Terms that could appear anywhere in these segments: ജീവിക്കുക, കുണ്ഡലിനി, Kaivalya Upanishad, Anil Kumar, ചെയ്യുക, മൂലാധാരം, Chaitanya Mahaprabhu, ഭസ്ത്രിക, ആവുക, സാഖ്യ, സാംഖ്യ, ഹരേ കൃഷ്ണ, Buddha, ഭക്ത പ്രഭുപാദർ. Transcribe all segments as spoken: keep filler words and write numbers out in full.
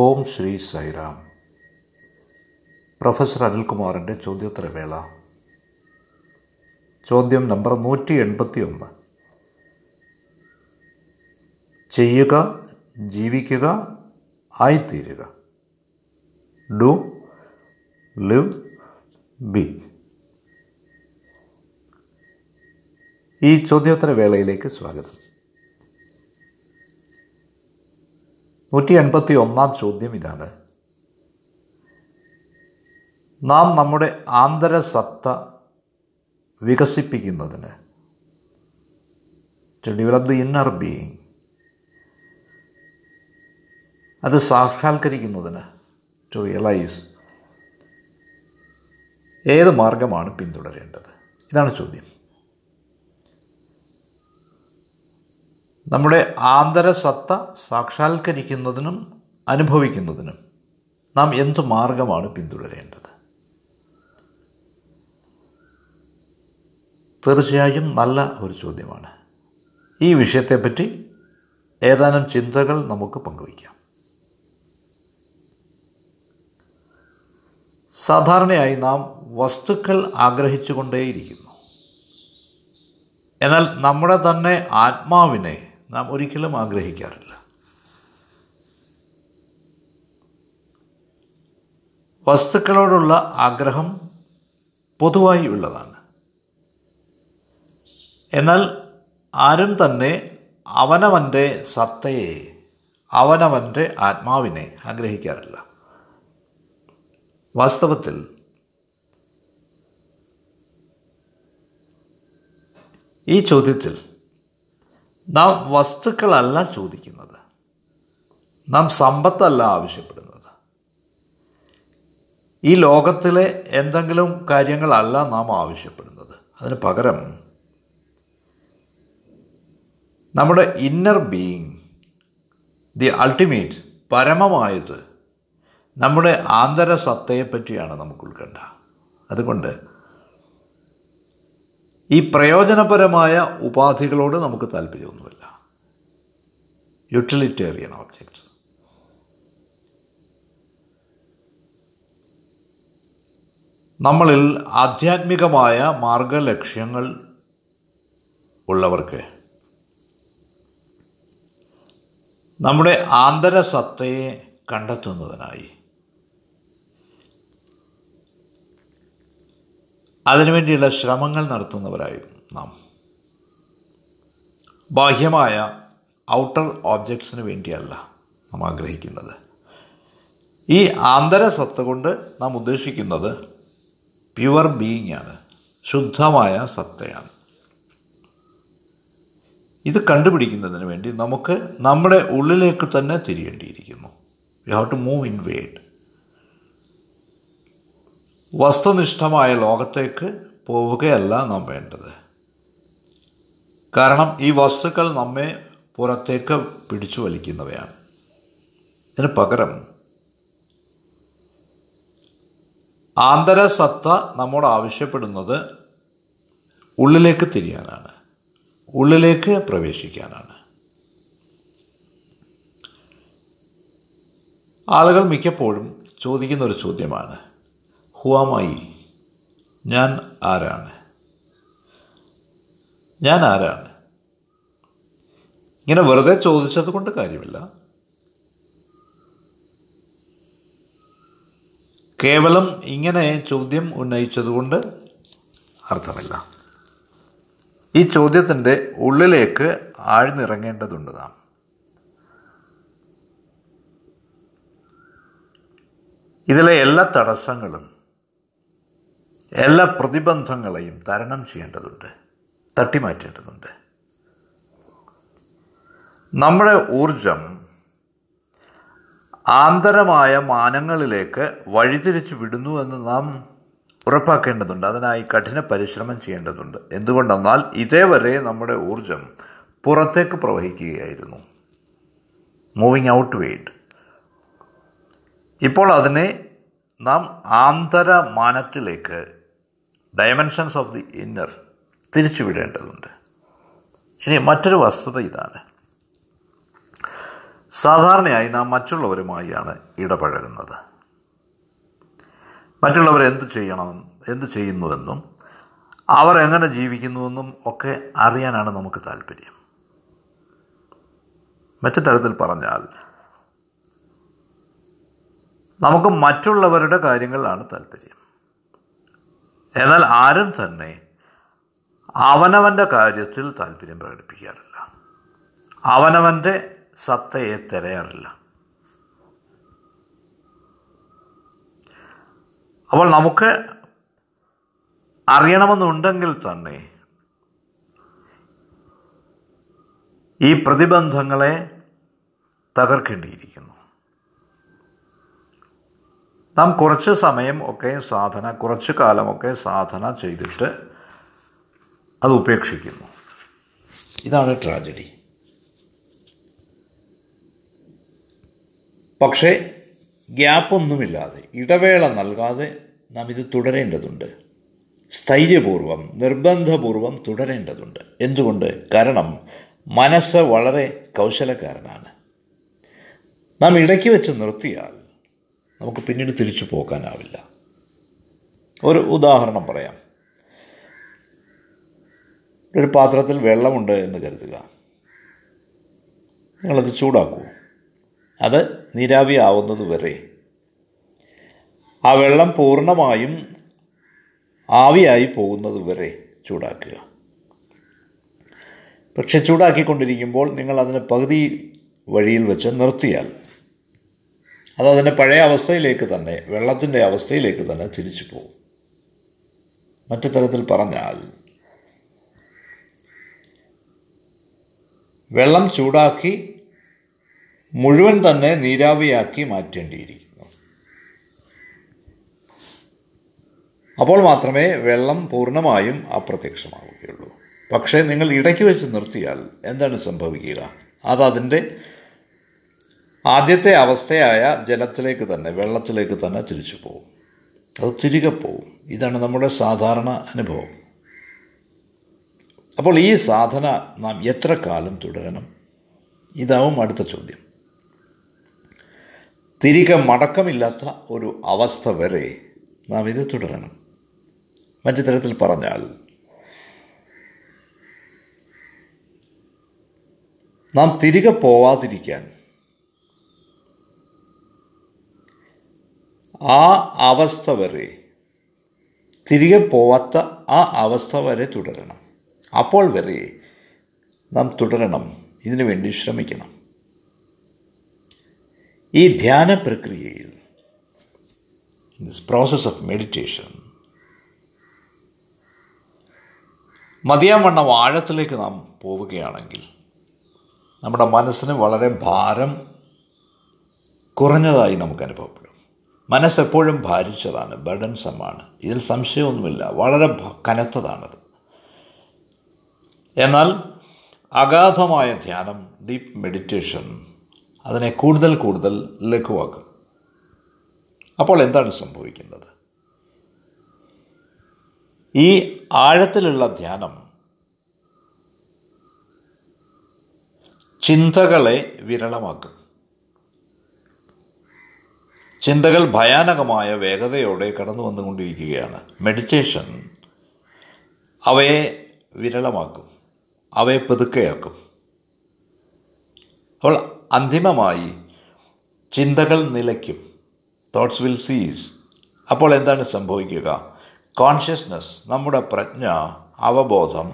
ഓം Shri Sairam. Professor അനിൽകുമാറിൻ്റെ ചോദ്യോത്തരവേള. ചോദ്യം നമ്പർ നൂറ്റി എൺപത്തി ഒന്ന്. ചെയ്യുക, ജീവിക്കുക, ആയിത്തീരുക. Do, live, be. ഈ ചോദ്യോത്തരവേളയിലേക്ക് സ്വാഗതം. നൂറ്റി എൺപത്തി ഒന്നാം ചോദ്യം ഇതാണ്. നാം നമ്മുടെ ആന്തരസത്ത വികസിപ്പിക്കുന്നതിന്, to develop the inner being, അത് സാക്ഷാത്കരിക്കുന്നതിന്, ടു റിയലൈസ്, ഏത് മാർഗമാണ് പിന്തുടരേണ്ടത്? ഇതാണ് ചോദ്യം. നമ്മുടെ ആന്തരസത്ത സാക്ഷാത്കരിക്കുന്നതിനും അനുഭവിക്കുന്നതിനും നാം എന്ത് മാർഗമാണ് പിന്തുടരേണ്ടത്? തീർച്ചയായും നല്ല ഒരു ചോദ്യമാണ്. ഈ വിഷയത്തെപ്പറ്റി ഏതാനും ചിന്തകൾ നമുക്ക് പങ്കുവയ്ക്കാം. സാധാരണയായി നാം വസ്തുക്കൾ ആഗ്രഹിച്ചുകൊണ്ടേയിരിക്കുന്നു. എന്നാൽ നമ്മുടെ തന്നെ ആത്മാവിനെ നാം ഒരിക്കലും ആഗ്രഹിക്കാറില്ല. വസ്തുക്കളോടുള്ള ആഗ്രഹം പൊതുവായി ഉള്ളതാണ്. എന്നാൽ ആരും തന്നെ അവനവൻ്റെ സത്തയെ, അവനവൻ്റെ ആത്മാവിനെ ആഗ്രഹിക്കാറില്ല. വാസ്തവത്തിൽ ഈ ചോദ്യത്തിൽ നാം വസ്തുക്കളല്ല ചോദിക്കുന്നത്, നാം സമ്പത്തല്ല ആവശ്യപ്പെടുന്നത്, ഈ ലോകത്തിലെ എന്തെങ്കിലും കാര്യങ്ങളല്ല നാം ആവശ്യപ്പെടുന്നത്. അതിന് പകരം നമ്മുടെ ഇന്നർ ബീയിങ്, ദി അൾട്ടിമേറ്റ്, പരമമായത്, നമ്മുടെ ആന്തരസത്തയെപ്പറ്റിയാണ് നമുക്ക് ഉൾക്കണ്ട. അതുകൊണ്ട് ഈ പ്രയോജനപരമായ ഉപാധികളോട് നമുക്ക് താല്പര്യമൊന്നുമില്ല. Utilitarian objects. നമ്മളിൽ ആധ്യാത്മികമായ മാർഗലക്ഷ്യങ്ങൾ ഉള്ളവർക്ക് നമ്മുടെ ആന്തരസത്തയെ കണ്ടെത്തുന്നതിനായി, അതിനുവേണ്ടിയുള്ള ശ്രമങ്ങൾ നടത്തുന്നവരായിരുന്നു നാം. ബാഹ്യമായ ഔട്ടർ ഓബ്ജക്ട്സിന് വേണ്ടിയല്ല നാം ആഗ്രഹിക്കുന്നത്. ഈ ആന്തരസത്ത കൊണ്ട് നാം ഉദ്ദേശിക്കുന്നത് പ്യുവർ ബീയിങ് ആണ്, ശുദ്ധമായ സത്തയാണ്. ഇത് കണ്ടുപിടിക്കുന്നതിന് വേണ്ടി നമുക്ക് നമ്മുടെ ഉള്ളിലേക്ക് തന്നെ തിരിയേണ്ടിയിരിക്കുന്നു. We have to move inward. വസ്തുനിഷ്ഠമായ ലോകത്തേക്ക് പോവുകയല്ല നാം വേണ്ടത്. കാരണം ഈ വസ്തുക്കൾ നമ്മെ പുറത്തേക്ക് പിടിച്ചു വലിക്കുന്നവയാണ്. ഇതിന് പകരം ആന്തരസത്ത നമ്മോട് ആവശ്യപ്പെടുന്നത് ഉള്ളിലേക്ക് തിരിയാനാണ്, ഉള്ളിലേക്ക് പ്രവേശിക്കാനാണ്. ആളുകൾ മിക്കപ്പോഴും ചോദിക്കുന്നൊരു ചോദ്യമാണ്, ഹു ആം ഐ? ഞാൻ ആരാണ്? ഞാൻ ആരാണ്? ഇങ്ങനെ വെറുതെ ചോദിച്ചത് കൊണ്ട് കാര്യമില്ല. കേവലം ഇങ്ങനെ ചോദ്യം ഉന്നയിച്ചതുകൊണ്ട് അർത്ഥമില്ല. ഈ ചോദ്യത്തിൻ്റെ ഉള്ളിലേക്ക് ആഴ്ന്നിറങ്ങേണ്ടതുണ്ട് നാം. ഇതിലെ എല്ലാ തടസ്സങ്ങളും എല്ലാ പ്രതിബന്ധങ്ങളെയും തരണം ചെയ്യേണ്ടതുണ്ട്, തട്ടിമാറ്റേണ്ടതുണ്ട്. നമ്മുടെ ഊർജം ആന്തരമായ മാനങ്ങളിലേക്ക് വഴിതിരിച്ചു വിടുന്നു എന്ന് നാം ഉറപ്പാക്കേണ്ടതുണ്ട്. അതിനായി കഠിന പരിശ്രമം ചെയ്യേണ്ടതുണ്ട്. എന്തുകൊണ്ടെന്നാൽ ഇതേവരെ നമ്മുടെ ഊർജം പുറത്തേക്ക് പ്രവഹിക്കുകയായിരുന്നു, മൂവിങ് ഔട്ട് വേഡ്. ഇപ്പോൾ അതിനെ നാം ആന്തരമാനത്തിലേക്ക്, ഡയമെൻഷൻസ് ഓഫ് ദി ഇന്നർ, തിരിച്ചുവിടേണ്ടതുണ്ട്. ഇനി മറ്റൊരു വസ്തുത ഇതാണ്, സാധാരണയായി നാം മറ്റുള്ളവരുമായാണ് ഇടപഴകുന്നത്. മറ്റുള്ളവരെന്ത് ചെയ്യണമെന്നും എന്ത് ചെയ്യുന്നുവെന്നും അവരെങ്ങനെ ജീവിക്കുന്നുവെന്നും ഒക്കെ അറിയാനാണ് നമുക്ക് താല്പര്യം. മറ്റു തരത്തിൽ പറഞ്ഞാൽ നമുക്ക് മറ്റുള്ളവരുടെ കാര്യങ്ങളാണ് താല്പര്യം. എന്നാൽ ആരും തന്നെ അവനവൻ്റെ കാര്യത്തിൽ താല്പര്യം പ്രകടിപ്പിക്കാറില്ല, അവനവൻ്റെ സത്തയെ തിരയാറില്ല. അപ്പോൾ നമുക്ക് അറിയണമെന്നുണ്ടെങ്കിൽ തന്നെ ഈ പ്രതിബന്ധങ്ങളെ തകർക്കേണ്ടിയിരിക്കുന്നു. നാം കുറച്ച് സമയം ഒക്കെ സാധന കുറച്ച് കാലമൊക്കെ സാധന ചെയ്തിട്ട് അത് ഉപേക്ഷിക്കുന്നു. ഇതാണ് ട്രാജഡി. പക്ഷേ ഗ്യാപ്പൊന്നുമില്ലാതെ ഇടവേള നൽകാതെ നാം ഇത് തുടരേണ്ടതുണ്ട്, സ്ഥൈര്യപൂർവം നിർബന്ധപൂർവം തുടരേണ്ടതുണ്ട്. എന്തുകൊണ്ട്? കാരണം മനസ്സ് വളരെ കൗശലക്കാരനാണ്. നാം ഇടയ്ക്ക് വെച്ച് നിർത്തിയാൽ നമുക്ക് പിന്നീട് തിരിച്ചു പോകാനാവില്ല. ഒരു ഉദാഹരണം പറയാം. ഒരു പാത്രത്തിൽ വെള്ളമുണ്ട് എന്ന് കരുതുക. നിങ്ങളത് ചൂടാക്കൂ. അത് നീരാവി ആവുന്നതുവരെ ആ വെള്ളം പൂർണ്ണമായും ആവിയായി പോകുന്നതുവരെ ചൂടാക്കുക. പക്ഷെ ചൂടാക്കിക്കൊണ്ടിരിക്കുമ്പോൾ നിങ്ങളതിന് പകുതി വഴിയിൽ വെച്ച് നിർത്തിയാൽ അതതിൻ്റെ പഴയ അവസ്ഥയിലേക്ക് തന്നെ, വെള്ളത്തിൻ്റെ അവസ്ഥയിലേക്ക് തന്നെ തിരിച്ചു പോകും. മറ്റു തരത്തിൽ പറഞ്ഞാൽ വെള്ളം ചൂടാക്കി മുഴുവൻ തന്നെ നീരാവിയാക്കി മാറ്റേണ്ടിയിരിക്കുന്നു. അപ്പോൾ മാത്രമേ വെള്ളം പൂർണ്ണമായും അപ്രത്യക്ഷമാവുകയുള്ളൂ. പക്ഷേ നിങ്ങൾ ഇടയ്ക്ക് വെച്ച് നിർത്തിയാൽ എന്താണ് സംഭവിക്കുക? അതതിൻ്റെ ആദ്യത്തെ അവസ്ഥയായ ജലത്തിലേക്ക് തന്നെ, വെള്ളത്തിലേക്ക് തന്നെ തിരിച്ചു പോകും. അത് തിരികെ പോകും. ഇതാണ് നമ്മുടെ സാധാരണ അനുഭവം. അപ്പോൾ ഈ സാധന നാം എത്ര കാലം തുടരണം? ഇതാവും അടുത്ത ചോദ്യം. തിരികെ മടക്കമില്ലാത്ത ഒരു അവസ്ഥ വരെ നാം ഇത് തുടരണം. മറ്റു തരത്തിൽ പറഞ്ഞാൽ നാം തിരികെ പോവാതിരിക്കാൻ, ആ അവസ്ഥ വരെ തിരികെ പോവാത്ത ആ അവസ്ഥ വരെ തുടരണം. അപ്പോൾ വരെ നാം തുടരണം, ഇതിനു വേണ്ടി ശ്രമിക്കണം. ഈ ധ്യാന പ്രക്രിയയിൽ, ദിസ് പ്രോസസ് ഓഫ് മെഡിറ്റേഷൻ, മതിയാവണ്ണം ആഴത്തിലേക്ക് നാം പോവുകയാണെങ്കിൽ നമ്മുടെ മനസ്സിന് വളരെ ഭാരം കുറഞ്ഞതായി നമുക്ക് അനുഭവപ്പെടും. മനസ്സെപ്പോഴും ഭാരിച്ചതാണ്, ബർഡൻസമാണ്, ഇതിൽ സംശയമൊന്നുമില്ല, വളരെ കനത്തതാണത്. എന്നാൽ അഗാധമായ ധ്യാനം, ഡീപ്പ് മെഡിറ്റേഷൻ, അതിനെ കൂടുതൽ കൂടുതൽ ലഘുവാക്കും. അപ്പോൾ എന്താണ് സംഭവിക്കുന്നത്? ഈ ആഴത്തിലുള്ള ധ്യാനം ചിന്തകളെ വിരളമാക്കും. ചിന്തകൾ ഭയാനകമായ വേഗതയോടെ കടന്നു വന്നുകൊണ്ടിരിക്കുകയാണ്. മെഡിറ്റേഷൻ അവയെ വിരളമാക്കും, അവയെ പെതുക്കെയാക്കും. അപ്പോൾ അന്തിമമായി ചിന്തകൾ നിലയ്ക്കും. Thoughts will cease. അപ്പോൾ എന്താണ് സംഭവിക്കുക? കോൺഷ്യസ്നസ്, നമ്മുടെ പ്രജ്ഞ, അവബോധം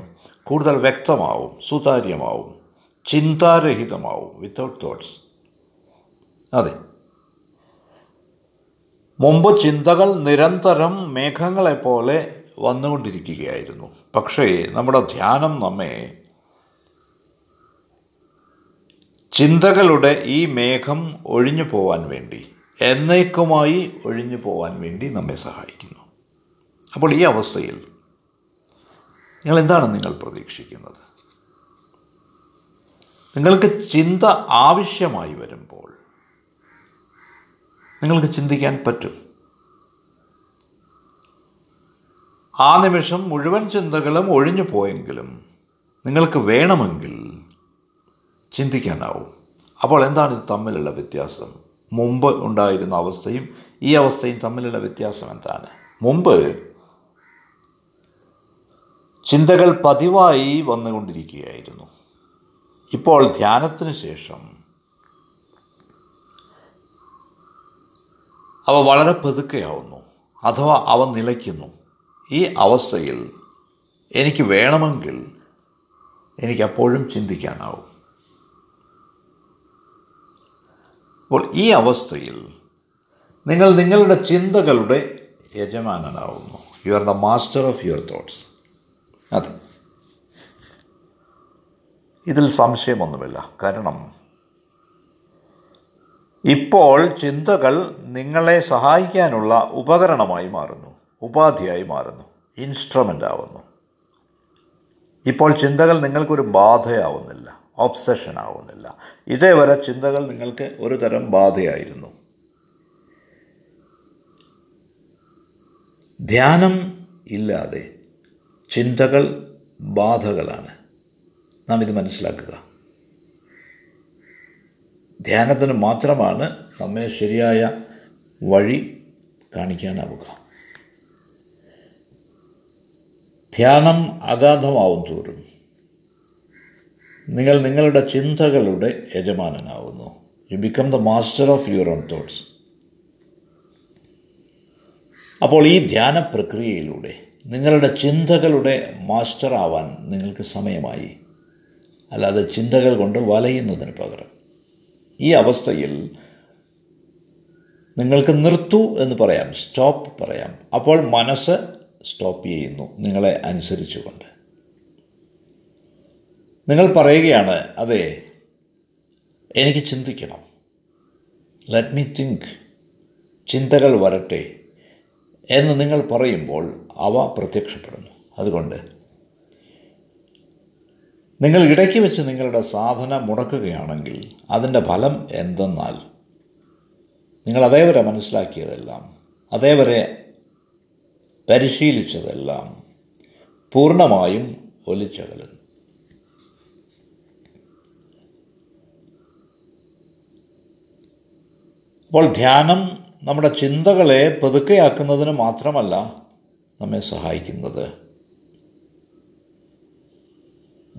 കൂടുതൽ വ്യക്തമാവും, സുതാര്യമാവും, ചിന്താരഹിതമാവും, വിത്തൗട്ട് തോട്ട്സ്. അതെ, മുമ്പ് ചിന്തകൾ നിരന്തരം മേഘങ്ങളെപ്പോലെ വന്നുകൊണ്ടിരിക്കുകയായിരുന്നു. പക്ഷേ നമ്മുടെ ധ്യാനം നമ്മെ ചിന്തകളുടെ ഈ മേഘം ഒഴിഞ്ഞു പോവാൻ വേണ്ടി, എന്നേക്കുമായി ഒഴിഞ്ഞു പോവാൻ വേണ്ടി നമ്മെ സഹായിക്കുന്നു. അപ്പോൾ ഈ അവസ്ഥയിൽ നിങ്ങൾ എന്താണ് നിങ്ങൾ പ്രതീക്ഷിക്കുന്നത്? നിങ്ങൾക്ക് ചിന്ത ആവശ്യമായി വരുമ്പോൾ നിങ്ങൾക്ക് ചിന്തിക്കാൻ പറ്റും. ആ നിമിഷം മുഴുവൻ ചിന്തകളും ഒഴിഞ്ഞു പോയെങ്കിലും നിങ്ങൾക്ക് വേണമെങ്കിൽ ചിന്തിക്കാനാവും. അപ്പോൾ എന്താണ് ഇത് തമ്മിലുള്ള വ്യത്യാസം? മുമ്പ് ഉണ്ടായിരുന്ന അവസ്ഥയും ഈ അവസ്ഥയും തമ്മിലുള്ള വ്യത്യാസം എന്താണ്? മുമ്പ് ചിന്തകൾ പതിവായി വന്നുകൊണ്ടിരിക്കുകയായിരുന്നു. ഇപ്പോൾ ധ്യാനത്തിന് ശേഷം അവ വളരെ പതുക്കെയാവുന്നു, അഥവാ അവ നിലയ്ക്കുന്നു. ഈ അവസ്ഥയിൽ എനിക്ക് വേണമെങ്കിൽ എനിക്കപ്പോഴും ചിന്തിക്കാനാവും. അപ്പോൾ ഈ അവസ്ഥയിൽ നിങ്ങൾ നിങ്ങളുടെ ചിന്തകളുടെ യജമാനനാവുന്നു. You are the master of your thoughts. അതെ, ഇതിൽ സംശയമൊന്നുമില്ല. കാരണം ഇപ്പോൾ ചിന്തകൾ നിങ്ങളെ സഹായിക്കാനുള്ള ഉപകരണമായി മാറുന്നു, ഉപാധിയായി മാറുന്നു, ഇൻസ്ട്രുമെൻ്റ് ആവുന്നു. ഇപ്പോൾ ചിന്തകൾ നിങ്ങൾക്കൊരു ബാധയാവുന്നില്ല, ഒബ്സഷൻ ആവുന്നില്ല. ഇതേവരെ ചിന്തകൾ നിങ്ങൾക്ക് ഒരു തരം ബാധയായിരുന്നു. ധ്യാനം ഇല്ലാതെ ചിന്തകൾ ബാധകളാണ്. നാം ഇത് മനസ്സിലാക്കുക. ധ്യാനത്തിന് മാത്രമാണ് നമ്മെ ശരിയായ വഴി കാണിക്കാനാവുക. ധ്യാനം അഗാധമാവും തോറും നിങ്ങൾ നിങ്ങളുടെ ചിന്തകളുടെ യജമാനനാവുന്നു. You become the master of your own thoughts. അപ്പോൾ ഈ ധ്യാന പ്രക്രിയയിലൂടെ നിങ്ങളുടെ ചിന്തകളുടെ മാസ്റ്ററാവാൻ നിങ്ങൾക്ക് സമയമായി, അല്ലാതെ ചിന്തകൾ കൊണ്ട് വലയുന്നതിന് പകരം. ഈ അവസ്ഥയിൽ നിങ്ങൾക്ക് നിർത്തു എന്ന് പറയാം, സ്റ്റോപ്പ് പറയാം. അപ്പോൾ മനസ്സ് സ്റ്റോപ്പ് ചെയ്യുന്നു നിങ്ങളെ അനുസരിച്ചുകൊണ്ട്. നിങ്ങൾ പറയുകയാണ്, അതെ എനിക്ക് ചിന്തിക്കണം, ലെറ്റ് മീ തിങ്ക്, ചിന്തകൾ വരട്ടെ എന്ന് നിങ്ങൾ പറയുമ്പോൾ അവ പ്രത്യക്ഷപ്പെടുന്നു. അതുകൊണ്ട് നിങ്ങൾ ഇടയ്ക്ക് വെച്ച് നിങ്ങളുടെ സാധന മുടക്കുകയാണെങ്കിൽ അതിൻ്റെ ഫലം എന്തെന്നാൽ നിങ്ങൾ അതേവരെ മനസ്സിലാക്കിയതെല്ലാം, അതേവരെ പരിശീലിച്ചതെല്ലാം പൂർണ്ണമായും ഒലിച്ചകലുന്നു. അപ്പോൾ ധ്യാനം നമ്മുടെ ചിന്തകളെ പതുക്കെയാക്കുന്നതിന് മാത്രമല്ല നമ്മെ സഹായിക്കുന്നത്.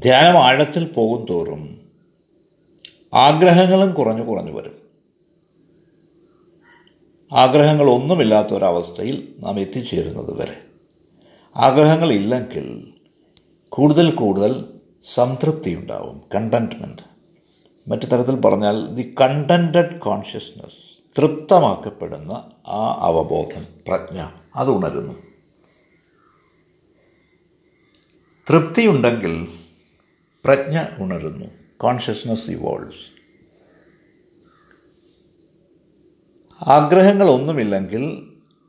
ധ്യാനം ആഴത്തിൽ പോകും തോറും ആഗ്രഹങ്ങളും കുറഞ്ഞു കുറഞ്ഞു വരും. ആഗ്രഹങ്ങൾ ഒന്നുമില്ലാത്ത ഒരവസ്ഥയിൽ നാം എത്തിച്ചേരുന്നത് വരെ, ആഗ്രഹങ്ങളില്ലെങ്കിൽ കൂടുതൽ കൂടുതൽ സംതൃപ്തി ഉണ്ടാവും, കണ്ടൻറ്റ്മെൻറ്റ്. മറ്റു തരത്തിൽ പറഞ്ഞാൽ ദി കണ്ടൻറ്റഡ് കോൺഷ്യസ്നസ്, തൃപ്തമാക്കപ്പെടുന്ന ആ അവബോധം, പ്രജ്ഞ അത് ഉണരുന്നു. തൃപ്തിയുണ്ടെങ്കിൽ പ്രജ്ഞ ഉണരുന്നു, കോൺഷ്യസ്നസ് ഇവോൾവ്സ്. ആഗ്രഹങ്ങളൊന്നുമില്ലെങ്കിൽ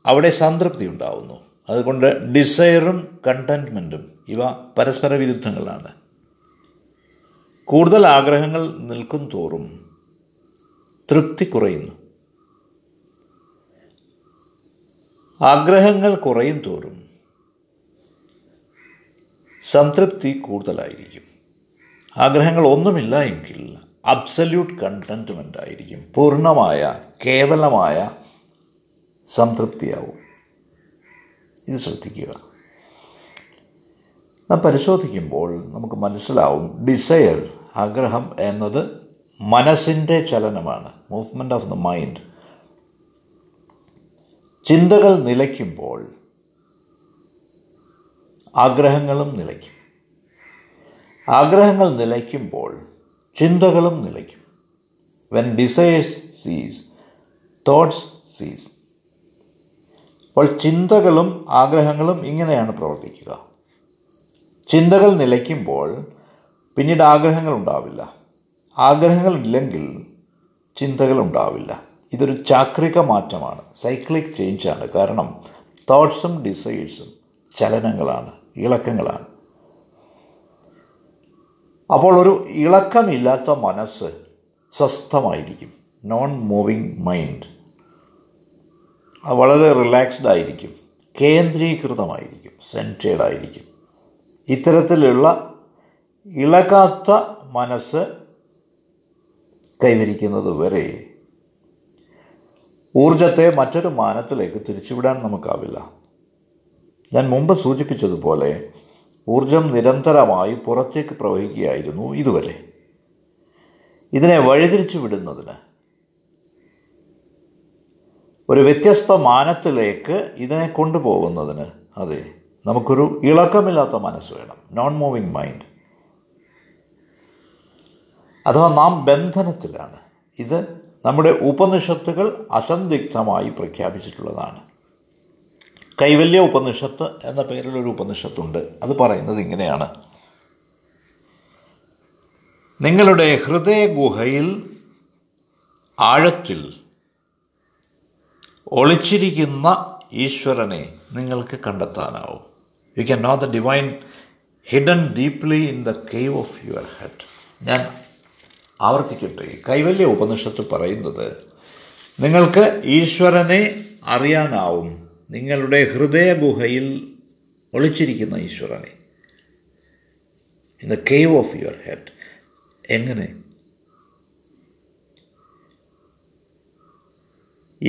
അവിടെ സംതൃപ്തി ഉണ്ടാവുന്നു. അതുകൊണ്ട് ഡിസയറും കണ്ടൻറ്റ്മെൻറ്റും ഇവ പരസ്പര വിരുദ്ധങ്ങളാണ്. കൂടുതൽ ആഗ്രഹങ്ങൾ നിൽക്കും തോറും തൃപ്തി കുറയുന്നു. ആഗ്രഹങ്ങൾ കുറയും തോറും സംതൃപ്തി കൂടുതലായിരിക്കും. ആഗ്രഹങ്ങൾ ഒന്നുമില്ല എങ്കിൽ അബ്സല്യൂട്ട് കണ്ടൻറ്റ്മെൻ്റ് ആയിരിക്കും, പൂർണ്ണമായ കേവലമായ സംതൃപ്തിയാവും. ഇത് ശ്രദ്ധിക്കുക. നാം പരിശോധിക്കുമ്പോൾ നമുക്ക് മനസ്സിലാവും, ഡിസയർ, ആഗ്രഹം എന്നത് മനസ്സിൻ്റെ ചലനമാണ്, മൂവ്മെൻറ്റ് ഓഫ് ദ മൈൻഡ്. ചിന്തകൾ നിലയ്ക്കുമ്പോൾ ആഗ്രഹങ്ങളും നിലയ്ക്കും, ആഗ്രഹങ്ങൾ നിലയ്ക്കുമ്പോൾ ചിന്തകളും നിലയ്ക്കും. When desires cease, thoughts cease. അപ്പോൾ ചിന്തകളും ആഗ്രഹങ്ങളും ഇങ്ങനെയാണ് പ്രവർത്തിക്കുക. ചിന്തകൾ നിലയ്ക്കുമ്പോൾ പിന്നീട് ആഗ്രഹങ്ങൾ ഉണ്ടാവില്ല, ആഗ്രഹങ്ങളില്ലെങ്കിൽ ചിന്തകൾ ഉണ്ടാവില്ല. ഇതൊരു ചാക്രിക മാറ്റമാണ്, സൈക്ലിക് ചേഞ്ചാണ്. കാരണം തോട്ട്സും ഡിസയേഴ്സും ചലനങ്ങളാണ്, ഇളക്കങ്ങളാണ്. അപ്പോൾ ഒരു ഇളക്കമില്ലാത്ത മനസ്സ് സ്വസ്ഥമായിരിക്കും, നോൺ മൂവിങ് മൈൻഡ്. അത് വളരെ റിലാക്സ്ഡ് ആയിരിക്കും, കേന്ദ്രീകൃതമായിരിക്കും, സെൻറ്റേഡ് ആയിരിക്കും. ഇത്തരത്തിലുള്ള ഇളകാത്ത മനസ്സ് കൈവരിക്കുന്നത് വരെ ഊർജത്തെ മറ്റൊരു മാനത്തിലേക്ക് തിരിച്ചുവിടാൻ നമുക്കാവില്ല. ഞാൻ മുമ്പ് സൂചിപ്പിച്ചതുപോലെ ഊർജം നിരന്തരമായി പുറത്തേക്ക് പ്രവഹിക്കുകയായിരുന്നു ഇതുവരെ. ഇതിനെ വഴിതിരിച്ചു വിടുന്നതിന്, ഒരു വ്യത്യസ്ത മാനത്തിലേക്ക് ഇതിനെ കൊണ്ടുപോകുന്നതിന്, അതെ, നമുക്കൊരു ഇളക്കമില്ലാത്ത മനസ്സ് വേണം, നോൺ മൂവിങ് മൈൻഡ്. അഥവാ നാം ബന്ധനത്തിലാണ്. ഇത് നമ്മുടെ ഉപനിഷത്തുകൾ അസന്ദിഗ്ധമായി പ്രഖ്യാപിച്ചിട്ടുള്ളതാണ്. കൈവല്യ ഉപനിഷത്ത് എന്ന പേരിലൊരു ഉപനിഷത്തുണ്ട്. അത് പറയുന്നത് ഇങ്ങനെയാണ്: നിങ്ങളുടെ ഹൃദയ ഗുഹയിൽ ആഴത്തിൽ ഒളിച്ചിരിക്കുന്ന ഈശ്വരനെ നിങ്ങൾക്ക് കണ്ടെത്താനാവും. You can know the divine hidden deeply in the cave of your head. ഞാൻ ആവർത്തിക്കട്ടെ, കൈവല്യ ഉപനിഷത്ത് പറയുന്നത് നിങ്ങൾക്ക് ഈശ്വരനെ അറിയാനാവും, നിങ്ങളുടെ ഹൃദയ ഗുഹയിൽ ഒളിച്ചിരിക്കുന്ന ഈശ്വരനെ, in the cave of your head. എങ്ങനെ?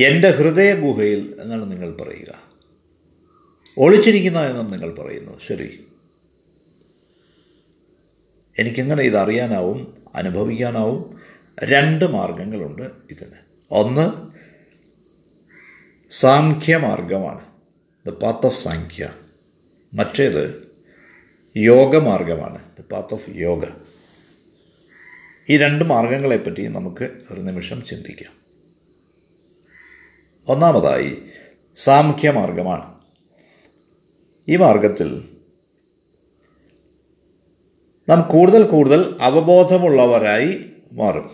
എൻ്റെ ഹൃദയ ഗുഹയിൽ എന്നാണ് നിങ്ങൾ പറയുക, ഒളിച്ചിരിക്കുന്ന എന്നാണ് നിങ്ങൾ പറയുന്നു. ശരി, എനിക്കെങ്ങനെ ഇതറിയാനാവും, അനുഭവിക്കാനാവും? രണ്ട് മാർഗങ്ങളുണ്ട് ഇതിന്. ഒന്ന് സാഖ്യമാർഗമാണ്, ദ പാത്ത് ഓഫ് സാഖ്യ. മറ്റേത് യോഗമാർഗമാണ്, ദ പാത്ത് ഓഫ് യോഗ. ഈ രണ്ട് മാർഗങ്ങളെപ്പറ്റി നമുക്ക് ഒരു നിമിഷം ചിന്തിക്കാം. ഒന്നാമതായി സാംഖ്യമാർഗമാണ്. ഈ മാർഗത്തിൽ നാം കൂടുതൽ കൂടുതൽ അവബോധമുള്ളവരായി മാറും,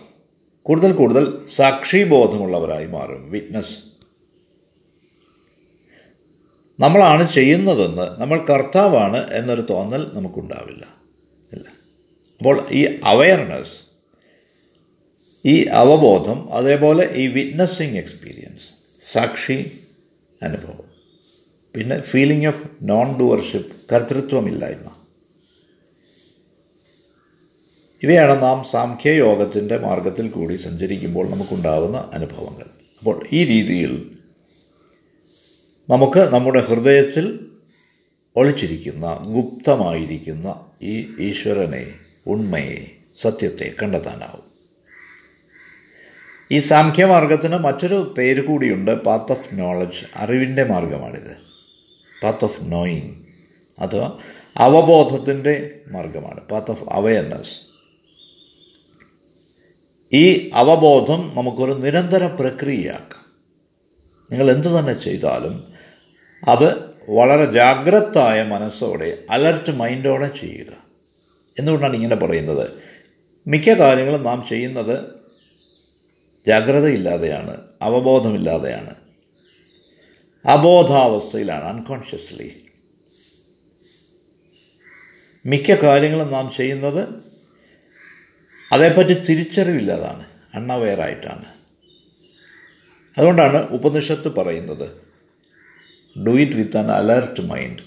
കൂടുതൽ കൂടുതൽ സാക്ഷിബോധമുള്ളവരായി മാറും. വിറ്റ്നസ്, നമ്മളാണ് ചെയ്യുന്നതെന്ന്, നമ്മൾ കർത്താവാണ് എന്നൊരു തോന്നൽ നമുക്കുണ്ടാവില്ല. ഇല്ല. അപ്പോൾ ഈ അവയർനെസ്, ഈ അവബോധം, അതേപോലെ ഈ വിറ്റ്നസ്സിങ് എക്സ്പീരിയൻസ്, സാക്ഷി അനുഭവം, പിന്നെ ഫീലിംഗ് ഓഫ് നോൺ ഡൂവർഷിപ്പ്, കർത്തൃത്വമില്ലായ്മ, ഇവയാണ് നാം സാംഖ്യയോഗത്തിൻ്റെ മാർഗത്തിൽ കൂടി സഞ്ചരിക്കുമ്പോൾ നമുക്കുണ്ടാകുന്ന അനുഭവങ്ങൾ. അപ്പോൾ ഈ രീതിയിൽ നമുക്ക് നമ്മുടെ ഹൃദയത്തിൽ ഒളിച്ചിരിക്കുന്ന ഗുപ്തമായിരിക്കുന്ന ഈ ഈശ്വരനെ, ഉണ്മയെ, സത്യത്തെ കണ്ടെത്താനാവും. ഈ സാംഖ്യമാർഗത്തിന് മറ്റൊരു പേര് കൂടിയുണ്ട്, പാത്ത് ഓഫ് നോളജ്. അറിവിൻ്റെ മാർഗമാണിത്, പാത്ത് ഓഫ് നോയിങ് അഥവാ അവബോധത്തിൻ്റെ മാർഗമാണ്, പാത്ത് ഓഫ് അവയർനെസ്. ഈ അവബോധം നമുക്കൊരു നിരന്തര പ്രക്രിയയാക്കാം. നിങ്ങൾ എന്തു തന്നെ ചെയ്താലും അത് വളരെ ജാഗ്രതായ മനസ്സോടെ, അലർട്ട് മൈൻഡോടെ ചെയ്യുക. എന്തുകൊണ്ടാണ് ഇങ്ങനെ പറയുന്നത്? മിക്ക കാര്യങ്ങളും നാം ചെയ്യുന്നത് ജാഗ്രതയില്ലാതെയാണ്, അവബോധമില്ലാതെയാണ്, അബോധാവസ്ഥയിലാണ്, അൺകോൺഷ്യസ്ലി. മിക്ക കാര്യങ്ങളും നാം ചെയ്യുന്നത് അതേപ്പറ്റി തിരിച്ചറിവില്ലാതാണ്, അൺഅവെയറായിട്ടാണ്. അതുകൊണ്ടാണ് ഉപനിഷത്ത് പറയുന്നത് do it with an alert mind,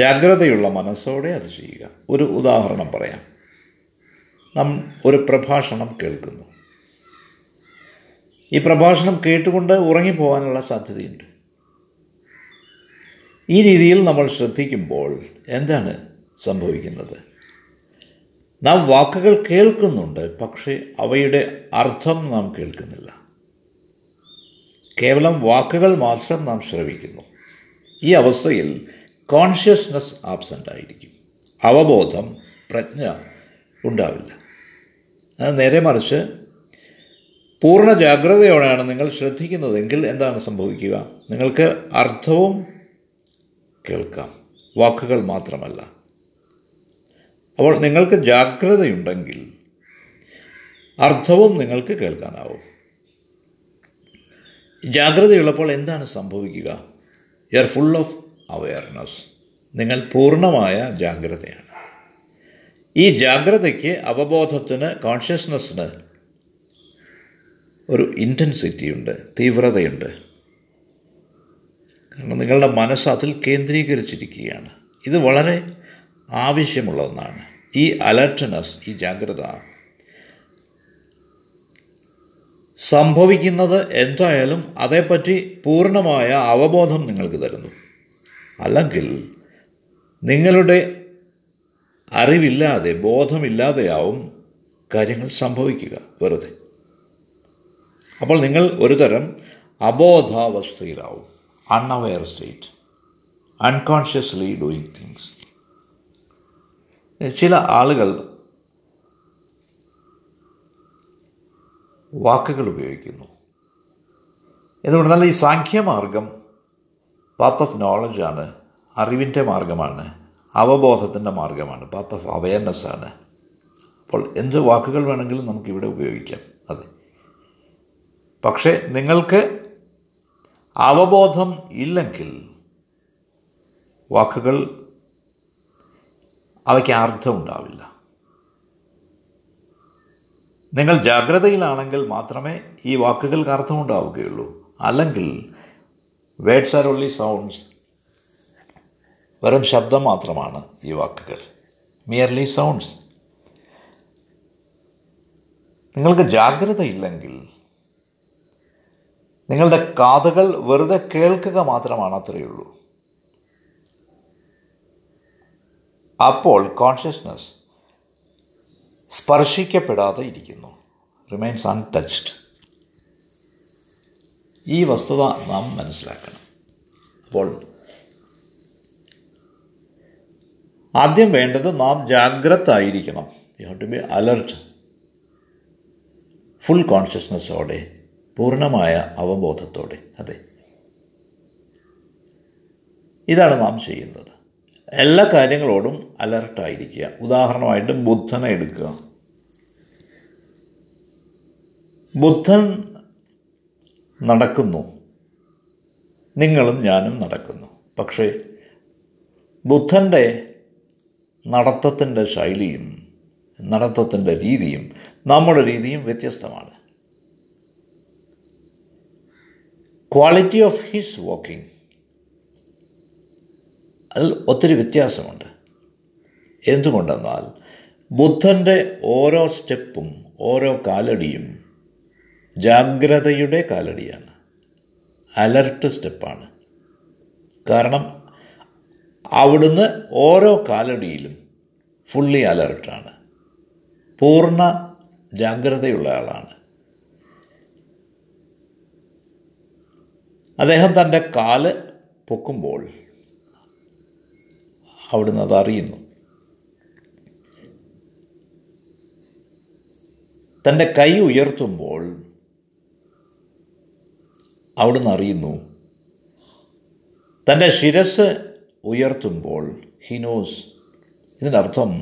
ജാഗ്രതയുള്ള മനസ്സോടെ അത് ചെയ്യുക. ഒരു ഉദാഹരണം പറയാം. നാം ഒരു പ്രഭാഷണം കേൾക്കുന്നു. ഈ പ്രഭാഷണം കേട്ടുകൊണ്ട് ഉറങ്ങിപ്പോകാനുള്ള സാധ്യതയുണ്ട്. ഈ രീതിയിൽ നമ്മൾ ശ്രദ്ധിക്കുമ്പോൾ എന്താണ് സംഭവിക്കുന്നത്? നാം വാക്കുകൾ കേൾക്കുന്നുണ്ട്, പക്ഷേ അവയുടെ അർത്ഥം നാം കേൾക്കുന്നില്ല. കേവലം വാക്കുകൾ മാത്രം നാം ശ്രവിക്കുന്നു. ഈ അവസ്ഥയിൽ കോൺഷ്യസ്നെസ് ആബ്സെൻ്റ് ആയിരിക്കും, അവബോധം, പ്രജ്ഞ ഉണ്ടാവില്ല. അത് നേരെ മറിച്ച് പൂർണ്ണ ജാഗ്രതയോടെയാണ് നിങ്ങൾ ശ്രദ്ധിക്കുന്നതെങ്കിൽ എന്താണ് സംഭവിക്കുക? നിങ്ങൾക്ക് അർത്ഥവും കേൾക്കാം, വാക്കുകൾ മാത്രമല്ല. അപ്പോൾ നിങ്ങൾക്ക് ജാഗ്രതയുണ്ടെങ്കിൽ അർത്ഥവും നിങ്ങൾക്ക് കേൾക്കാനാവും. ജാഗ്രതയുള്ളപ്പോൾ എന്താണ് സംഭവിക്കുക? You are full of awareness. നിങ്ങൾ പൂർണ്ണമായ ജാഗ്രതയാണ്. ഈ ജാഗ്രതയ്ക്ക്, അവബോധത്തിന്, കോൺഷ്യസ്നെസ്സിന് ഒരു ഇൻറ്റൻസിറ്റിയുണ്ട്, തീവ്രതയുണ്ട്. കാരണം നിങ്ങളുടെ മനസ്സ് അതിൽ കേന്ദ്രീകരിച്ചിരിക്കുകയാണ്. ഇത് വളരെ ആവശ്യമുള്ള ഒന്നാണ്. ഈ അലർട്ട്നെസ്, ഈ ജാഗ്രത സംഭവിക്കുന്നത് എന്തായാലും അതേപ്പറ്റി പൂർണ്ണമായ അവബോധം നിങ്ങൾക്ക് തരുന്നു. അല്ലെങ്കിൽ നിങ്ങളുടെ അറിവില്ലാതെ, ബോധമില്ലാതെയാവും കാര്യങ്ങൾ സംഭവിക്കുക വെറുതെ. അപ്പോൾ നിങ്ങൾ ഒരു തരം അബോധാവസ്ഥയിലാവും, unaware state, unconsciously doing things. ചില ആളുകൾ വാക്കുകൾ ഉപയോഗിക്കുന്നു. എന്തുകൊണ്ടെന്നാൽ ഈ സാഖ്യമാർഗം പാത്ത് ഓഫ് നോളജാണ്, അറിവിൻ്റെ മാർഗമാണ്, അവബോധത്തിൻ്റെ മാർഗമാണ്, പാത്ത് ഓഫ് അവയർനെസ്സാണ്. അപ്പോൾ എന്ത് വാക്കുകൾ വേണമെങ്കിലും നമുക്കിവിടെ ഉപയോഗിക്കാം. അതെ, പക്ഷേ നിങ്ങൾക്ക് അവബോധം ഇല്ലെങ്കിൽ വാക്കുകൾ, അവയ്ക്ക് അർത്ഥമുണ്ടാവില്ല. നിങ്ങൾ ജാഗ്രതയിലാണെങ്കിൽ മാത്രമേ ഈ വാക്കുകൾക്ക് അർത്ഥമുണ്ടാവുകയുള്ളൂ. അല്ലെങ്കിൽ വേർഡ്സ് ആർ ഓൺലി സൗണ്ട്സ്, വെറും ശബ്ദം മാത്രമാണ് ഈ വാക്കുകൾ, മിയർലി സൗണ്ട്സ്. നിങ്ങൾക്ക് ജാഗ്രതയില്ലെങ്കിൽ നിങ്ങളുടെ കാതുകൾ വെറുതെ കേൾക്കുക മാത്രമാണ്, അത്രയേ ഉള്ളൂ. അപ്പോൾ കോൺഷ്യസ്നസ് സ്പർശിക്കപ്പെടാതെ ഇരിക്കുന്നു, റിമെയിൻസ് അൺടച്ച്ഡ്. ഈ വസ്തുത നാം മനസ്സിലാക്കണം. അപ്പോൾ ആദ്യം വേണ്ടത് നാം ജാഗ്രത ആയിരിക്കണം. You have to be alert, full കോൺഷ്യസ്നസ്സോടെ, പൂർണ്ണമായ അവബോധത്തോടെ. അതെ, ഇതാണ് നാം ചെയ്യുന്നത്. എല്ലാ കാര്യങ്ങളോടും അലർട്ടായിരിക്കുക. ഉദാഹരണമായിട്ട് ബുദ്ധനെ എടുക്കുക. ബുദ്ധൻ നടക്കുന്നു, നിങ്ങളും ഞാനും നടക്കുന്നു. പക്ഷേ ബുദ്ധൻ്റെ നടത്തത്തിൻ്റെ ശൈലിയും നടത്തത്തിൻ്റെ രീതിയും നമ്മുടെ രീതിയും വ്യത്യസ്തമാണ്. ക്വാളിറ്റി ഓഫ് ഹിസ് വാക്കിംഗ്, അതിൽ ഒത്തിരി വ്യത്യാസമുണ്ട്. എന്തുകൊണ്ടെന്നാൽ ബുദ്ധൻ്റെ ഓരോ സ്റ്റെപ്പും ഓരോ കാലടിയും ജാഗ്രതയുടെ കാലടിയാണ്, അലർട്ട് സ്റ്റെപ്പാണ്. കാരണം അവിടുന്ന് ഓരോ കാലടിയിലും ഫുള്ളി അലർട്ടാണ്, പൂർണ്ണ ജാഗ്രതയുള്ള ആളാണ്. അദ്ദേഹം തൻ്റെ കാല് പൊക്കുമ്പോൾ അവിടുന്ന് അതറിയുന്നു. തൻ്റെ കൈ ഉയർത്തുമ്പോൾ അവിടുന്ന് അറിയുന്നു. തൻ്റെ ശിരസ് ഉയർത്തുമ്പോൾ ഹി നോസ്. ഇതിൻ്റെ അർത്ഥം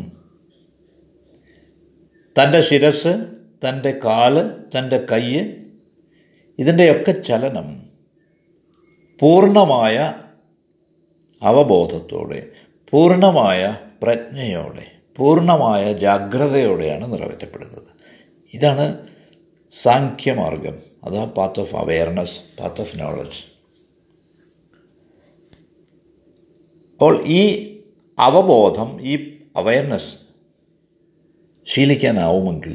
തൻ്റെ ശിരസ്, തൻ്റെ കാല്, തൻ്റെ കൈ, ഇതിൻ്റെയൊക്കെ ചലനം പൂർണ്ണമായ അവബോധത്തോടെ, പൂർണ്ണമായ പ്രജ്ഞയോടെ, പൂർണ്ണമായ ജാഗ്രതയോടെയാണ് നിറവേറ്റപ്പെടുന്നത്. ഇതാണ് സാഖ്യമാർഗം, അഥവാ path of awareness, path of knowledge. അപ്പോൾ ഈ അവബോധം, ഈ അവെയർനെസ് ശീലിക്കാനാവുമെങ്കിൽ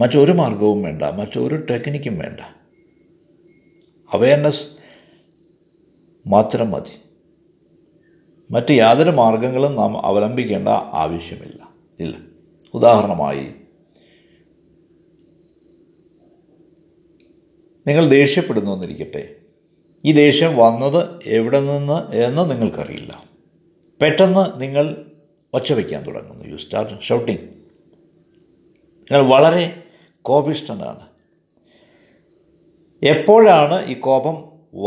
മറ്റൊരു മാർഗവും വേണ്ട, മറ്റൊരു ടെക്നിക്കും വേണ്ട. അവെയർനെസ് മാത്രം മതി. മറ്റ് യാതൊരു മാർഗങ്ങളും നാം അവലംബിക്കേണ്ട ആവശ്യമില്ല, ഇല്ല. ഉദാഹരണമായി, നിങ്ങൾ ദേഷ്യപ്പെടുന്നു എന്നിരിക്കട്ടെ. ഈ ദേഷ്യം വന്നത് എവിടെ നിന്ന് എന്ന് നിങ്ങൾക്കറിയില്ല. പെട്ടെന്ന് നിങ്ങൾ ഒച്ച വയ്ക്കാൻ തുടങ്ങുന്നു, യു സ്റ്റാർട്ട് ഷൗട്ടിങ്. നിങ്ങൾ വളരെ കോപിഷ്ഠനാണ്. എപ്പോഴാണ് ഈ കോപം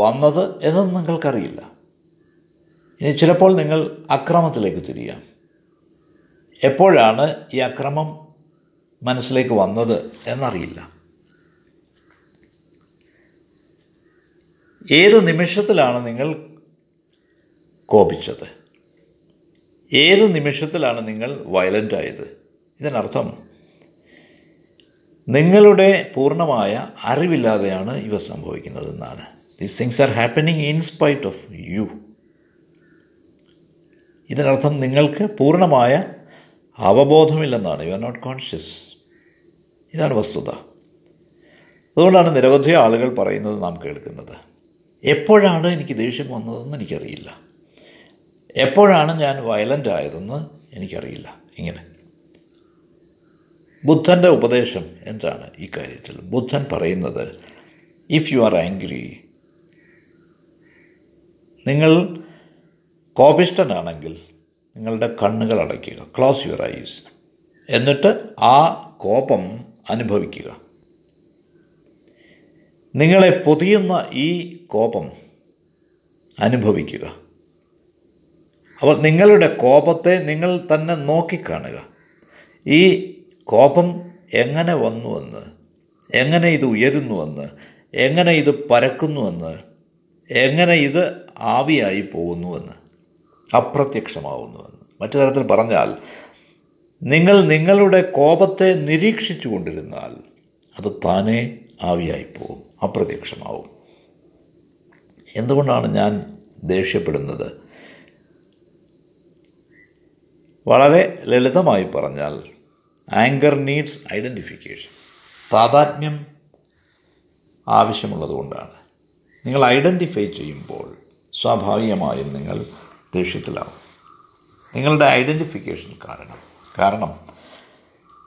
വന്നത് എന്ന് നിങ്ങൾക്കറിയില്ല. ഇനി ചിലപ്പോൾ നിങ്ങൾ അക്രമത്തിലേക്ക് തിരിയാം. എപ്പോഴാണ് ഈ അക്രമം മനസ്സിലേക്ക് വന്നത് എന്നറിയില്ല. ഏത് നിമിഷത്തിലാണ് നിങ്ങൾ കോപിച്ചത്, ഏത് നിമിഷത്തിലാണ് നിങ്ങൾ വയലൻ്റായത്? ഇതിനർത്ഥം നിങ്ങളുടെ പൂർണ്ണമായ അറിവില്ലാതെയാണ് ഇവ സംഭവിക്കുന്നതെന്നാണ്. These things are happening in spite of you. ഇതിനർത്ഥം നിങ്ങൾക്ക് പൂർണ്ണമായ അവബോധമില്ലെന്നാണ്, യു ആർ നോട്ട് കോൺഷ്യസ്. ഇതാണ് വസ്തുത. അതുകൊണ്ടാണ് നിരവധി ആളുകൾ പറയുന്നത് നാം കേൾക്കുന്നത്, എപ്പോഴാണ് എനിക്ക് ദേഷ്യം വന്നതെന്ന് എനിക്കറിയില്ല, എപ്പോഴാണ് ഞാൻ വയലൻ്റ് ആയതെന്ന് എനിക്കറിയില്ല. ഇങ്ങനെ ബുദ്ധൻ്റെ ഉപദേശം എന്താണ് ഇക്കാര്യത്തിൽ? ബുദ്ധൻ പറയുന്നത്, ഇഫ് യു ആർ ആംഗ്രി, നിങ്ങൾ കോപിഷ്ടനാണെങ്കിൽ നിങ്ങളുടെ കണ്ണുകൾ അടയ്ക്കുക, ക്ലോസ് യുവർ ഐസ്, എന്നിട്ട് ആ കോപം അനുഭവിക്കുക. നിങ്ങളെ പൊതിയുന്ന ഈ കോപം അനുഭവിക്കുക. അപ്പോൾ നിങ്ങളുടെ കോപത്തെ നിങ്ങൾ തന്നെ നോക്കിക്കാണുക. ഈ കോപം എങ്ങനെ വന്നുവെന്ന്, എങ്ങനെ ഇത് ഉയരുന്നുവെന്ന്, എങ്ങനെ ഇത് പരക്കുന്നുവെന്ന്, എങ്ങനെ ഇത് ആവിയായി പോകുന്നുവെന്ന്, അപ്രത്യക്ഷമാവുന്നുവെന്ന്. മറ്റു തരത്തിൽ പറഞ്ഞാൽ, നിങ്ങൾ നിങ്ങളുടെ കോപത്തെ നിരീക്ഷിച്ചു കൊണ്ടിരുന്നാൽ അത് താനേ ആവിയായി പോകും, അപ്രത്യക്ഷമാവും. എന്തുകൊണ്ടാണ് ഞാൻ ദേഷ്യപ്പെടുന്നത്? വളരെ ലളിതമായി പറഞ്ഞാൽ, ആങ്കർ നീഡ്സ് ഐഡൻറ്റിഫിക്കേഷൻ, താതാത്മ്യം ആവശ്യമുള്ളതുകൊണ്ടാണ്. നിങ്ങൾ ഐഡൻറ്റിഫൈ ചെയ്യുമ്പോൾ സ്വാഭാവികമായും നിങ്ങൾ ദേഷ്യത്തിലാവും, നിങ്ങളുടെ ഐഡൻറ്റിഫിക്കേഷൻ കാരണം. കാരണം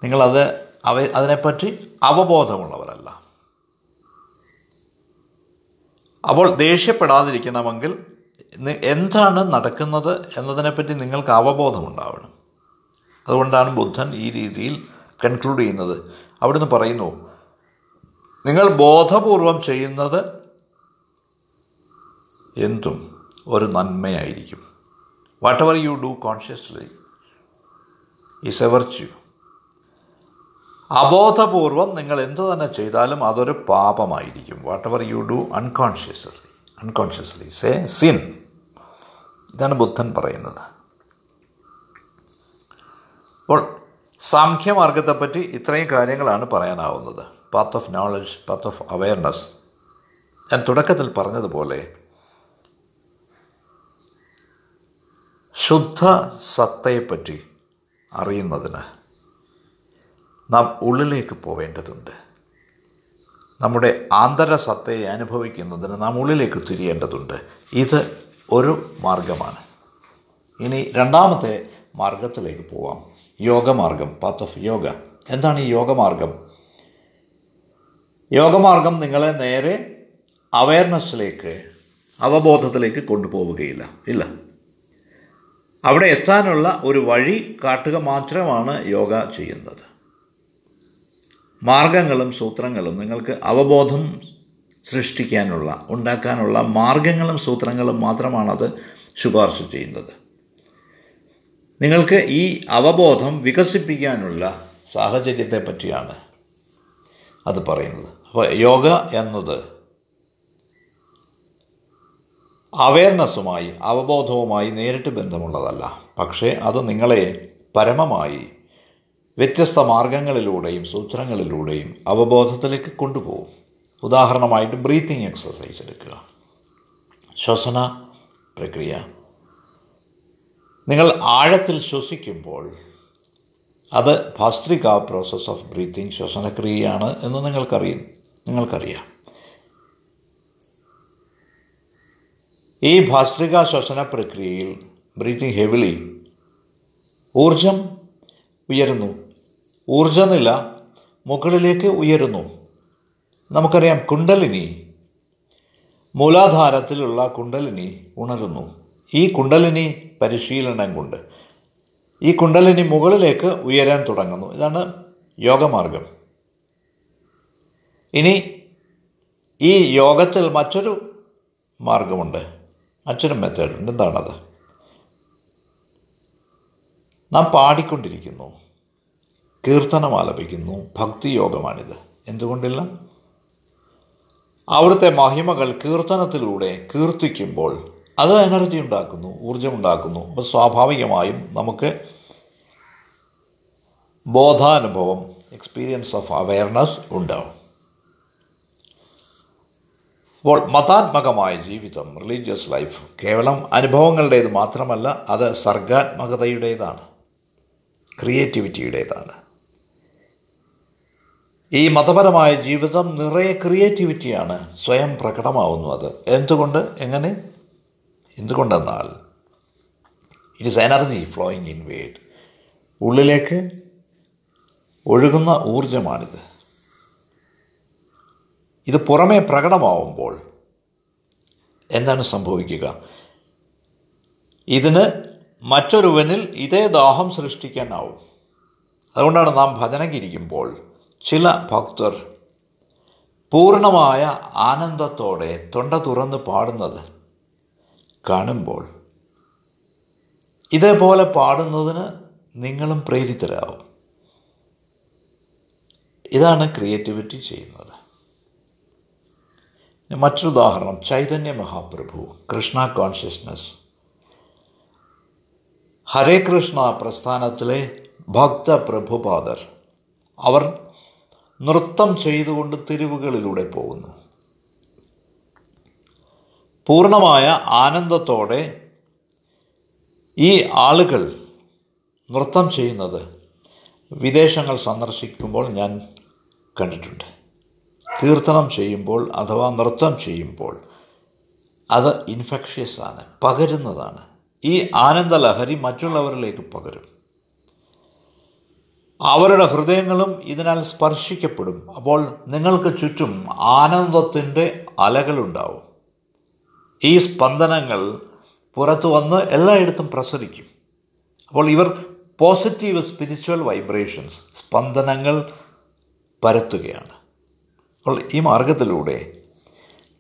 നിങ്ങളത് അവ അതിനെപ്പറ്റി അവബോധമുള്ളവരല്ല. അപ്പോൾ ദേഷ്യപ്പെടാതിരിക്കണമെങ്കിൽ എന്താണ് നടക്കുന്നത് എന്നതിനെപ്പറ്റി നിങ്ങൾക്ക് അവബോധമുണ്ടാവണം. അതുകൊണ്ടാണ് ബുദ്ധൻ ഈ രീതിയിൽ കൺക്ലൂഡ് ചെയ്യുന്നത്. അവിടുന്ന് പറയുന്നു, നിങ്ങൾ ബോധപൂർവം ചെയ്യുന്നത് എന്തും ഒരു നന്മയായിരിക്കും. Whatever you do consciously is a virtue. അബോധപൂർവം നിങ്ങൾ എന്തു തന്നെ ചെയ്താലും അതൊരു പാപമായിരിക്കും. Whatever you do unconsciously unconsciously is a sin. ഇതാണ് ബുദ്ധൻ പറയുന്നത്. അപ്പോൾ സാംഖ്യമാർഗത്തെപ്പറ്റി ഇത്രയും കാര്യങ്ങളാണ് പറയാനാവുന്നത്. Path of knowledge, path of awareness. ഞാൻ തുടക്കത്തിൽ പറഞ്ഞതുപോലെ, ശുദ്ധ സത്തയെപ്പറ്റി അറിയുന്നതിന് നാം ഉള്ളിലേക്ക് പോവേണ്ടതുണ്ട്. നമ്മുടെ ആന്തര സത്തയെ അനുഭവിക്കുന്നതിന് നാം ഉള്ളിലേക്ക് തിരിയേണ്ടതുണ്ട്. ഇത് ഒരു മാർഗമാണ്. ഇനി രണ്ടാമത്തെ മാർഗത്തിലേക്ക് പോവാം, യോഗമാർഗം, പാത്ത് ഓഫ് യോഗ. എന്താണ് ഈ യോഗമാർഗം? യോഗമാർഗം നിങ്ങളെ നേരെ അവെയർനെസ്സിലേക്ക്, അവബോധത്തിലേക്ക് കൊണ്ടുപോവുകയില്ല, ഇല്ല. അവിടെ എത്താനുള്ള ഒരു വഴി കാട്ടുക മാത്രമാണ് യോഗ ചെയ്യുന്നത്. മാർഗങ്ങളും സൂത്രങ്ങളും നിങ്ങൾക്ക് അവബോധം സൃഷ്ടിക്കാനുള്ള, ഉണ്ടാക്കാനുള്ള മാർഗങ്ങളും സൂത്രങ്ങളും മാത്രമാണത് ശുപാർശ ചെയ്യുന്നത്. നിങ്ങൾക്ക് ഈ അവബോധം വികസിപ്പിക്കാനുള്ള സാഹചര്യത്തെ പറ്റിയാണ് അത് പറയുന്നത്. അപ്പോൾ യോഗ എന്നത് അവെയർനെസ്സുമായി, അവബോധവുമായി നേരിട്ട് ബന്ധമുള്ളതല്ല. പക്ഷേ അത് നിങ്ങളെ പരമമായി വ്യത്യസ്ത മാർഗങ്ങളിലൂടെയും സൂത്രങ്ങളിലൂടെയും അവബോധത്തിലേക്ക് കൊണ്ടുപോകും. ഉദാഹരണമായിട്ട് ബ്രീത്തിങ് എക്സസൈസ് എടുക്കുക, ശ്വസന പ്രക്രിയ. നിങ്ങൾ ആഴത്തിൽ ശ്വസിക്കുമ്പോൾ അത് ഭസ്ത്രിക പ്രോസസ് ഓഫ് ബ്രീത്തിങ്, ശ്വസനക്രിയയാണ് എന്ന് നിങ്ങൾക്കറിയും നിങ്ങൾക്കറിയാം ഈ ഭസ്ത്രിക ശ്വസന പ്രക്രിയയിൽ ബ്രീത്തിങ് ഹെവിലി, ഊർജം ഉയരുന്നു, ഊർജനില മുകളിലേക്ക് ഉയരുന്നു. നമുക്കറിയാം, കുണ്ഡലിനി, മൂലാധാരത്തിലുള്ള കുണ്ഡലിനി ഉണരുന്നു. ഈ കുണ്ഡലിനി പരിശീലനം കൊണ്ട് ഈ കുണ്ഡലിനി മുകളിലേക്ക് ഉയരാൻ തുടങ്ങുന്നു. ഇതാണ് യോഗമാർഗം. ഇനി ഈ യോഗത്തിൽ മറ്റൊരു മാർഗമുണ്ട്, മറ്റൊരു മെത്തേഡുണ്ട്. എന്താണത്? നാം പാടിക്കൊണ്ടിരിക്കുന്നു, കീർത്തനം ആലപിക്കുന്നു, ഭക്തിയോഗമാണിത്. എന്തുകൊണ്ടില്ല? അവിടുത്തെ മഹിമകൾ കീർത്തനത്തിലൂടെ കീർത്തിക്കുമ്പോൾ അത് എനർജി ഉണ്ടാക്കുന്നു, ഊർജമുണ്ടാക്കുന്നു. അപ്പോൾ സ്വാഭാവികമായും നമുക്ക് ബോധാനുഭവം, എക്സ്പീരിയൻസ് ഓഫ് അവെയർനെസ് ഉണ്ടാവും. അപ്പോൾ മതാത്മകമായ ജീവിതം, റിലീജിയസ് ലൈഫ്, കേവലം അനുഭവങ്ങളുടേത് മാത്രമല്ല, അത് സർഗാത്മകതയുടേതാണ്, ക്രിയേറ്റിവിറ്റിയുടേതാണ്. ഈ മതപരമായ ജീവിതം നിറയെ ക്രിയേറ്റിവിറ്റിയാണ്, സ്വയം പ്രകടമാവുന്നത്. എന്തുകൊണ്ട്, എങ്ങനെ, എന്തുകൊണ്ടെന്നാൽ it is energy flowing inward. ഉള്ളിലേക്ക് ഒഴുകുന്ന ഊർജമാണിത്. ഇത് പുറമേ പ്രകടമാവുമ്പോൾ എന്താണ് സംഭവിക്കുക? ഇതിന് മറ്റൊരുവനിൽ ഇതേ ദാഹം സൃഷ്ടിക്കാനാവും. അതുകൊണ്ടാണ് നാം ഭജനയ്ക്കിരിക്കുമ്പോൾ ചില ഭക്തർ പൂർണ്ണമായ ആനന്ദത്തോടെ തൊണ്ട തുറന്ന് പാടുന്നത് കാണുമ്പോൾ ഇതേപോലെ പാടുന്നതിന് നിങ്ങളും പ്രേരിതരാകും. ഇതാണ് ക്രിയേറ്റിവിറ്റി ചെയ്യുന്നത്. മറ്റൊരുദാഹരണം, ചൈതന്യ മഹാപ്രഭു, കൃഷ്ണ കോൺഷ്യസ്നസ്, ഹരേ കൃഷ്ണ പ്രസ്ഥാനത്തിലെ ഭക്ത പ്രഭുപാദർ, അവർ നൃത്തം ചെയ്തുകൊണ്ട് തെരുവുകളിലൂടെ പോകുന്നു. പൂർണ്ണമായ ആനന്ദത്തോടെ ഈ ആളുകൾ നൃത്തം ചെയ്യുന്നത് വിദേശങ്ങൾ സന്ദർശിക്കുമ്പോൾ ഞാൻ കണ്ടിട്ടുണ്ട്. കീർത്തനം ചെയ്യുമ്പോൾ അഥവാ നൃത്തം ചെയ്യുമ്പോൾ അത് ഇൻഫെക്ഷ്യസ് ആണ്, പകരുന്നതാണ്. ഈ ആനന്ദലഹരി മറ്റുള്ളവരിലേക്ക് പകരും. അവരുടെ ഹൃദയങ്ങളും ഇതിനാൽ സ്പർശിക്കപ്പെടും. അപ്പോൾ നിങ്ങൾക്ക് ചുറ്റും ആനന്ദത്തിൻ്റെ അലകളുണ്ടാവും. ഈ സ്പന്ദനങ്ങൾ പുറത്തു വന്ന് എല്ലായിടത്തും പ്രസരിക്കും. അപ്പോൾ ഇവർ പോസിറ്റീവ് സ്പിരിച്വൽ വൈബ്രേഷൻസ്, സ്പന്ദനങ്ങൾ പരത്തുകയാണ്. അപ്പോൾ ഈ മാർഗത്തിലൂടെ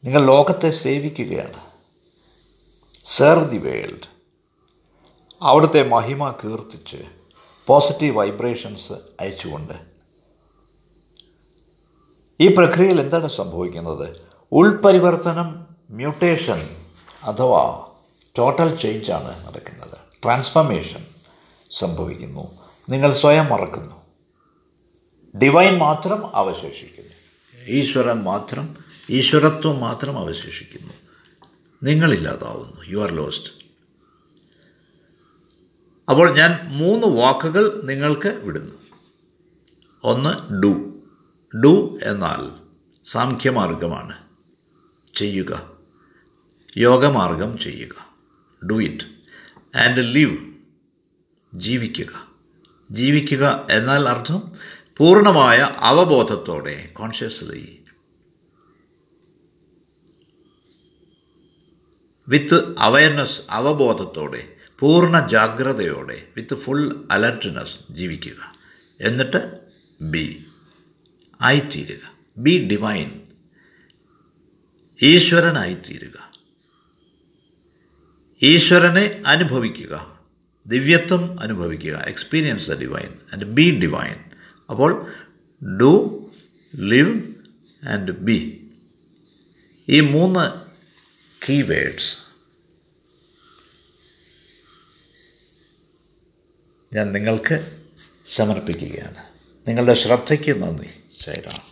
നിങ്ങൾ ലോകത്തെ സേവിക്കുകയാണ്. Serve the world. അവിടുത്തെ മഹിമ കീർത്തിച്ച് പോസിറ്റീവ് വൈബ്രേഷൻസ് അയച്ചുകൊണ്ട് ഈ പ്രക്രിയയിൽ എന്താണ് സംഭവിക്കുന്നത്? ഉൾപരിവർത്തനം, മ്യൂട്ടേഷൻ അഥവാ ടോട്ടൽ ചേഞ്ചാണ് നടക്കുന്നത്. ട്രാൻസ്ഫർമേഷൻ സംഭവിക്കുന്നു. നിങ്ങൾ സ്വയം മറക്കുന്നു. ഡിവൈൻ മാത്രം അവശേഷിക്കുന്നു. ഈശ്വരൻ മാത്രം, ഈശ്വരത്വം മാത്രം അവശേഷിക്കുന്നു. നിങ്ങളില്ലാതാവുന്നു. You are lost. അപ്പോൾ ഞാൻ മൂന്ന് വാക്കുകൾ നിങ്ങൾക്ക് വിടുന്നു. ഒന്ന്, ഡു. ഡു എന്നാൽ സാംഖ്യമാർഗമാണ് ചെയ്യുക, യോഗമാർഗം ചെയ്യുക. Do it and live. ജീവിക്കുക. ജീവിക്കുക എന്നാൽ അർത്ഥം പൂർണ്ണമായ അവബോധത്തോടെ, കോൺഷ്യസ്ലി, വിത്ത് അവയർനെസ്, അവബോധത്തോടെ, പൂർണ്ണ ജാഗ്രതയോടെ, വിത്ത് ഫുൾ അലർട്ട്നെസ് ജീവിക്കുക. എന്നിട്ട് ബി, ആയിത്തീരുക. ബി ഡിവൈൻ, ഈശ്വരനായിത്തീരുക. ഈശ്വരനെ അനുഭവിക്കുക, ദിവ്യത്വം അനുഭവിക്കുക. Experience the divine and be divine. അപ്പോൾ ഡു, ലിവ് ആൻഡ് ബി, ഈ മൂന്ന് കീവേഡ്സ് ഞാൻ നിങ്ങൾക്ക് സമർപ്പിക്കുകയാണ്. നിങ്ങളുടെ ശ്രദ്ധയ്ക്ക് നന്ദി. ശൈറാം.